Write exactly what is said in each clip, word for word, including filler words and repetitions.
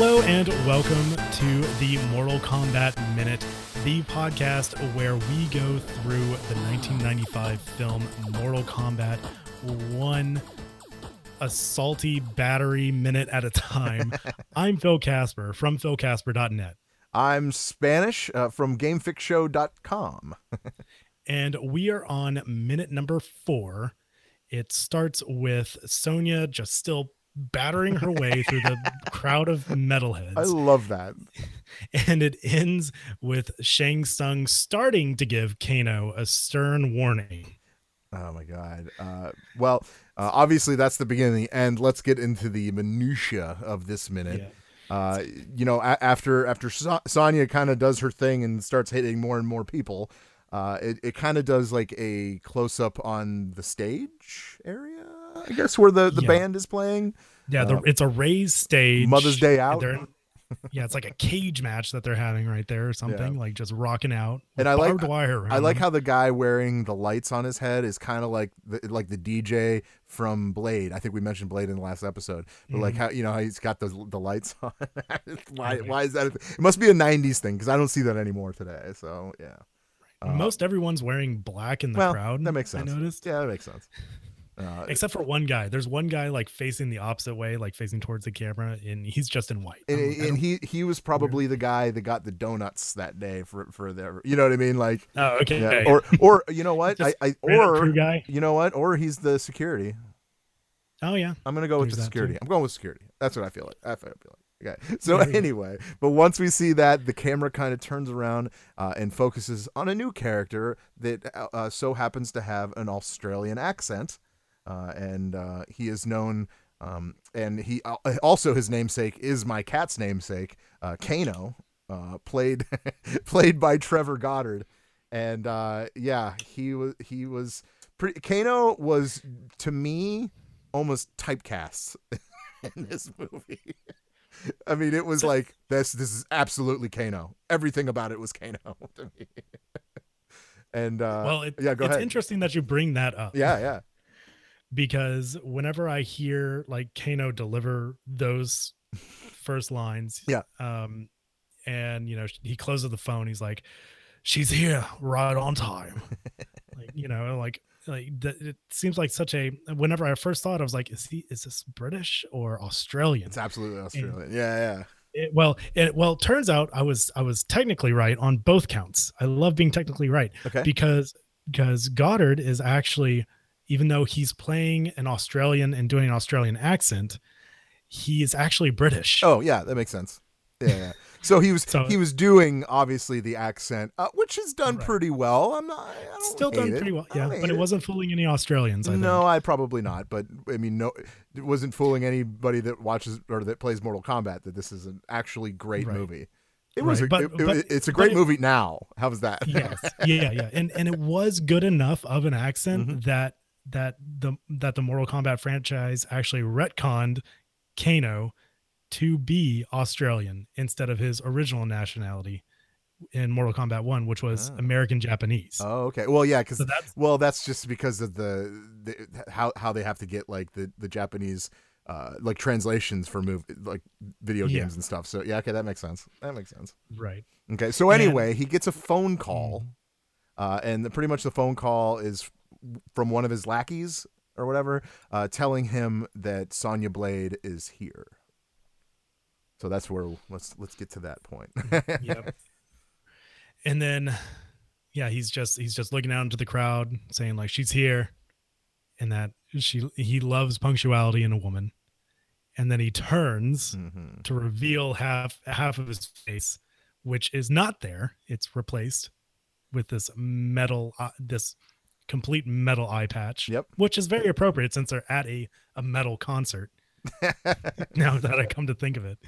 Hello and welcome to the Mortal Kombat Minute, the podcast where we go through the nineteen ninety-five film Mortal Kombat one a salty battery minute at a time. I'm Phil Casper from phil casper dot net. I'm Spanish uh, from game fix show dot com. And we are on minute number four. It starts with Sonya just still battering her way through the crowd of metalheads. I love that. And it ends with Shang Tsung starting to give Kano a stern warning. Oh my God. Uh, well, uh, obviously that's the beginning, and let's get into the minutia of this minute. Yeah. Uh, you know, a- after after so- Sonya kind of does her thing and starts hitting more and more people, uh, it, it kind of does like a close up on the stage area, I guess, where the, the yeah. band is playing. Yeah, the, uh, it's a raised stage. Mother's Day Out. In, yeah, it's like a cage match that they're having right there or something, yeah. like just rocking out. And I like wire I like how the guy wearing the lights on his head is kind of like the, like the D J from Blade. I think we mentioned Blade in the last episode, but mm-hmm. like how you know how he's got the the lights on. why okay. why is that? A, it must be a nineties thing because I don't see that anymore today. So yeah, right. uh, most everyone's wearing black in the well, crowd. That makes sense. I noticed. Yeah, that makes sense. Uh, Except for one guy. There's one guy like facing the opposite way, like facing towards the camera, and he's just in white. And, and he he was probably the guy that got the donuts that day for for their, you know what I mean? Like, oh, okay. Yeah. Or or you know what? I, I or guy. you know what? Or he's the security. Oh yeah. I'm gonna go There's with the security. Too. I'm going with security. That's what I feel like. I feel like. Okay. So anyway, but once we see that, the camera kind of turns around uh, and focuses on a new character that uh, so happens to have an Australian accent. Uh, and uh, he is known, um, and he uh, also his namesake is my cat's namesake, uh, Kano, uh, played played by Trevor Goddard, and uh, yeah, he was he was pretty. Kano was to me almost typecast in this movie. I mean, it was like this. This is absolutely Kano. Everything about it was Kano to me. And uh, well, it, yeah, go it's ahead. Interesting that you bring that up. Yeah, yeah. Because whenever I hear like Kano deliver those first lines, yeah, um, and you know he closes the phone, he's like, "She's here, right on time." like you know, like like th- it seems like such a. Whenever I first thought, I was like, "Is he? Is this British or Australian?" It's absolutely Australian. And, yeah, yeah. It, well, it well turns out I was I was technically right on both counts. I love being technically right okay. because because Goddard is actually. Even though he's playing an Australian and doing an Australian accent, he is actually British. Oh yeah, that makes sense. Yeah, yeah. So he was so, he was doing obviously the accent, uh, which is done right. pretty well. I'm not I don't still done it. pretty well. Yeah, but it, it wasn't fooling any Australians. I no, think. I probably not. But I mean, no, it wasn't fooling anybody that watches or that plays Mortal Kombat that this is an actually great right. movie. It was. Right. A, but, it, but, it's a great it, movie now. How's that? Yes. Yeah, yeah, and and it was good enough of an accent mm-hmm. that. that the that the Mortal Kombat franchise actually retconned Kano to be Australian instead of his original nationality in Mortal Kombat one, which was oh. American Japanese. Oh, okay. Well, yeah, because so well, that's just because of the, the how how they have to get like the the Japanese uh, like translations for move like video yeah. games and stuff. So yeah, okay, that makes sense. That makes sense. Right. Okay. So anyway, and, he gets a phone call, uh, and the, pretty much the phone call is. From one of his lackeys or whatever, uh, telling him that Sonya Blade is here. So that's where let's let's get to that point. Yep. And then, yeah, he's just he's just looking out into the crowd, saying like she's here, and that she he loves punctuality in a woman. And then he turns mm-hmm. to reveal half half of his face, which is not there. It's replaced with this metal uh, this. complete metal eye patch, yep. which is very appropriate since they're at a, a metal concert. Now that I come to think of it.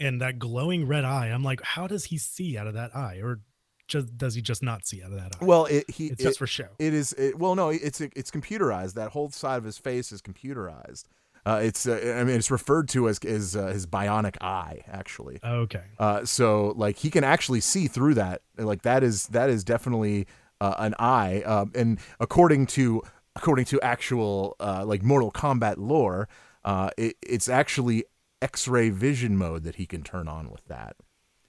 And that glowing red eye, I'm like, how does he see out of that eye? Or just does he just not see out of that eye? Well, it, he, it's it, just for show. It is. It, well, no, it's it's computerized. That whole side of his face is computerized. Uh, it's, uh, I mean, it's referred to as, as uh, his bionic eye, actually. Okay. Uh, so like he can actually see through that. Like that is, that is definitely Uh, an eye, um, and according to according to actual uh, like Mortal Kombat lore, uh, it, it's actually X-ray vision mode that he can turn on with that.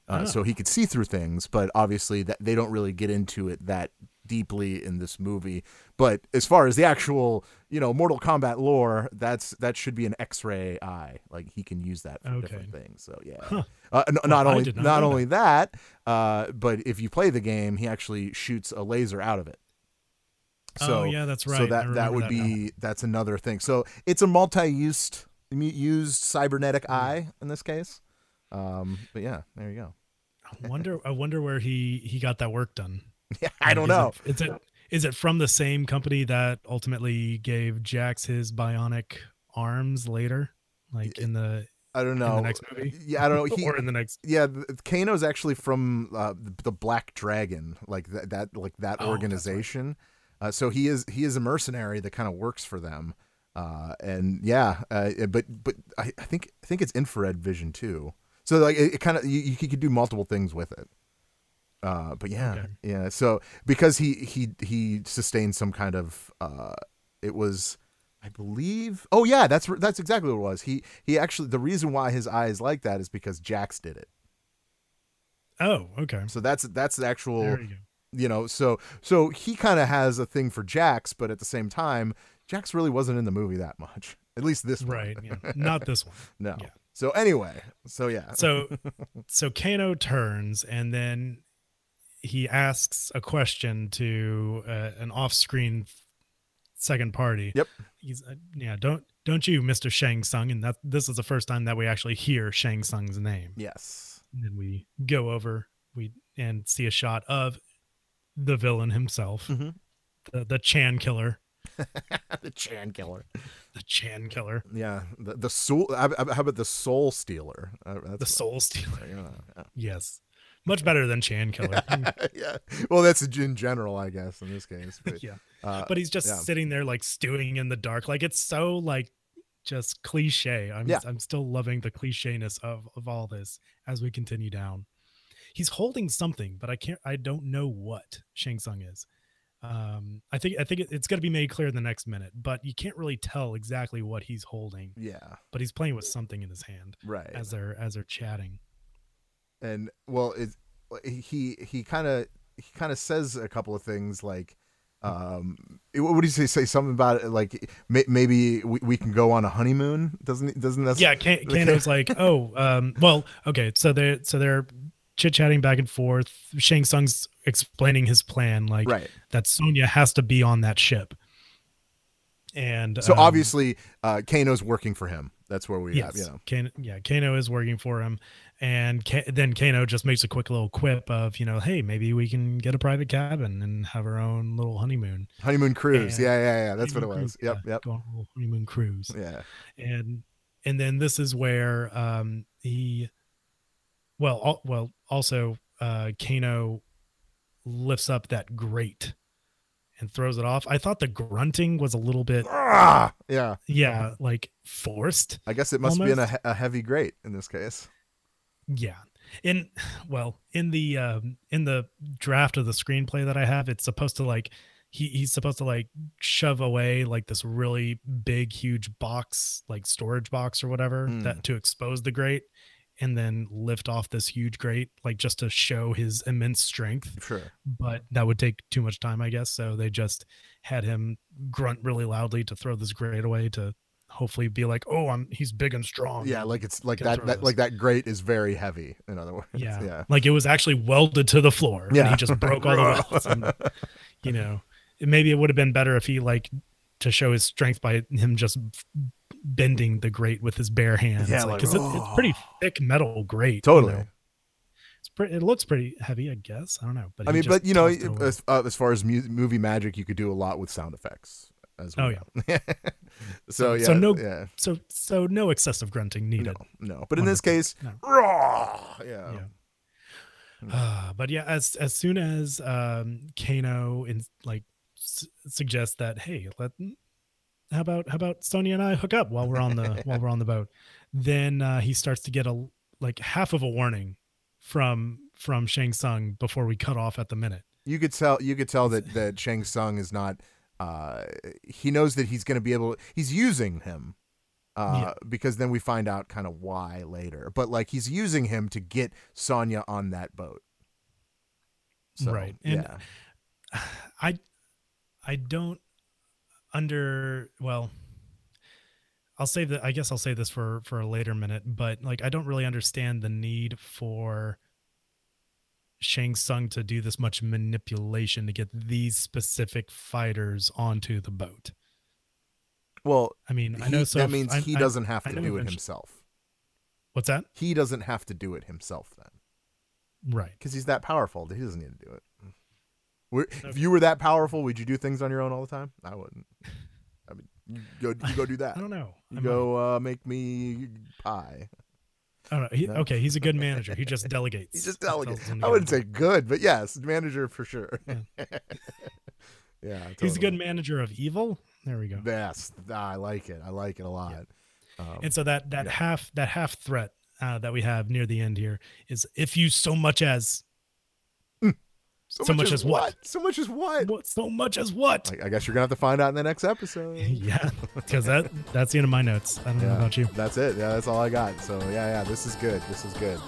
Uh, oh. So he could see through things, but obviously that they don't really get into it that deeply in this movie. But as far as the actual, you know, Mortal Kombat lore, that's that should be an X-ray eye. Like he can use that for okay. different things. So yeah, huh. uh, n- well, not only not, not only that, that uh, but if you play the game, he actually shoots a laser out of it. So, oh yeah, that's right. So that that would that be now. That's another thing. So it's a multi-used used cybernetic mm. eye in this case. Um, but yeah, there you go. I wonder. I wonder where he he got that work done. Yeah, I don't know. Is it, is it is it from the same company that ultimately gave Jax his bionic arms later, like in the I don't know in the next movie? Yeah, I don't know. He, or in the next. Yeah, Kano's actually from uh, the, the Black Dragon, like that, that like that oh, organization. Right. Uh, so he is he is a mercenary that kind of works for them. Uh, and yeah, uh, but but I, I think I think it's infrared vision too. So like it, it kind of you, you could do multiple things with it. Uh, but yeah, okay. yeah. So because he he he sustained some kind of uh, it was, I believe. Oh yeah, that's that's exactly what it was. He he actually the reason why his eye is like that is because Jax did it. Oh okay. So that's that's the actual. There you go. You know, so so he kind of has a thing for Jax, but at the same time, Jax really wasn't in the movie that much. At least this one, right? Yeah. Not this one. No. Yeah. So anyway, so yeah. So, so Kano turns and then he asks a question to uh, an off-screen second party. Yep. He's uh, yeah. Don't don't you, Mister Shang Tsung? And that this is the first time that we actually hear Shang Tsung's name. Yes. And then we go over we and see a shot of the villain himself, mm-hmm. the, the Chan Killer. the Chan Killer, the Chan Killer. Yeah, the the soul. How about the Soul Stealer? Uh, that's the Soul Stealer. Yeah, yeah. Yes, much better than Chan Killer. yeah. Well, that's in general, I guess, in this case. But, yeah. Uh, but he's just yeah. sitting there, like stewing in the dark. Like it's so like just cliche. I'm yeah. I'm still loving the clichéness of of all this as we continue down. He's holding something, but I can't. I don't know what Shang Tsung is. Um, I think I think it, it's going to be made clear in the next minute, but you can't really tell exactly what he's holding. Yeah, but he's playing with something in his hand, right? As they're as they're chatting, and well, it he he kind of he kind of says a couple of things like, um, it, what did he say? Say something about it, like may, maybe we, we can go on a honeymoon. Doesn't doesn't that? Yeah, Can- Kano's like, oh, um, well, okay, so they so they're. chit-chatting back and forth. Shang Tsung's explaining his plan, like right. that Sonya has to be on that ship. And so um, obviously uh, Kano's working for him. That's where we yes, have, you know. Kano, yeah, Kano is working for him. And K- then Kano just makes a quick little quip of, you know, hey, maybe we can get a private cabin and have our own little honeymoon. Honeymoon cruise. And, yeah, yeah, yeah. That's what it was. Cruise, yep, yeah, yep. Go on a little honeymoon cruise. Yeah. And and then this is where um, he... Well, all, well. Also, uh, Kano lifts up that grate and throws it off. I thought the grunting was a little bit, ah, yeah, yeah, like forced. I guess it must almost. be in a, a heavy grate in this case. Yeah, in well, in the um, in the draft of the screenplay that I have, it's supposed to like he he's supposed to like shove away like this really big, huge box, like storage box or whatever, mm. that to expose the grate. And then lift off this huge grate, like just to show his immense strength. Sure. But that would take too much time, I guess. So they just had him grunt really loudly to throw this grate away to hopefully be like, oh, I'm he's big and strong. Yeah, like it's like that, that like that grate is very heavy, in other words. Yeah. yeah. Like it was actually welded to the floor. Yeah. And he just broke all the welds. And, you know, maybe it would have been better if he like to show his strength by him just bending the grate with his bare hands. Yeah, like, like, 'cause oh. it, it's pretty thick metal grate. Totally. You know? It's pretty, it looks pretty heavy, I guess. I don't know. But I mean, but you know, as, uh, as far as mu- movie magic, you could do a lot with sound effects as well. Oh yeah. so yeah. So no. Yeah. So so no excessive grunting needed. No. no. But in one hundred percent. This case, no. raw. Yeah. yeah. Uh, but yeah, as as soon as um, Kano in like s- suggests that, hey, let. How about how about Sonya and I hook up while we're on the while we're on the boat? Then uh, he starts to get a like half of a warning from from Shang Tsung before we cut off at the minute. You could tell you could tell that, that Shang Tsung is not. Uh, he knows that he's going to be able. He's using him uh, yeah. because then we find out kind of why later. But like he's using him to get Sonya on that boat. So, right. And yeah. I, I don't under, well, I'll say that, I guess I'll say this for, for a later minute, but like, I don't really understand the need for Shang Tsung to do this much manipulation to get these specific fighters onto the boat. Well, I mean, he, I know so that if, means I, he I, doesn't have I, to I do it himself. What's that? He doesn't have to do it himself then. Right. Because he's that powerful that he doesn't need to do it. We're, okay. If you were that powerful, would you do things on your own all the time? I wouldn't. I mean, you go, you go do that. I don't know. You I'm go a... uh, make me pie. I don't know. He, no? Okay, he's a good manager. He just delegates. he just delegates. I wouldn't say good, but yes, manager for sure. Yeah. yeah totally. He's a good manager of evil. There we go. Yes, I like it. I like it a lot. Yeah. Um, and so that that yeah. half that half threat uh, that we have near the end here is if you so much as. So, so much, much as, as what? what? So much as what? what? So much as what? I, I guess you're going to have to find out in the next episode. yeah, because that that's the end of my notes. I don't yeah, know about you. That's it. Yeah, that's all I got. So, yeah, yeah, this is good. This is good.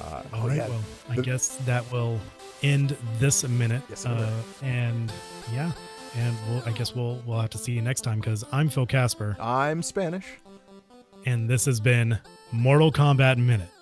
Uh, all right, yeah. well, I the, guess that will end this minute. Yes, uh, minute. And, yeah, and we'll, I guess we'll we'll have to see you next time because I'm Phil Casper. I'm Spanish. And this has been Mortal Kombat Minute.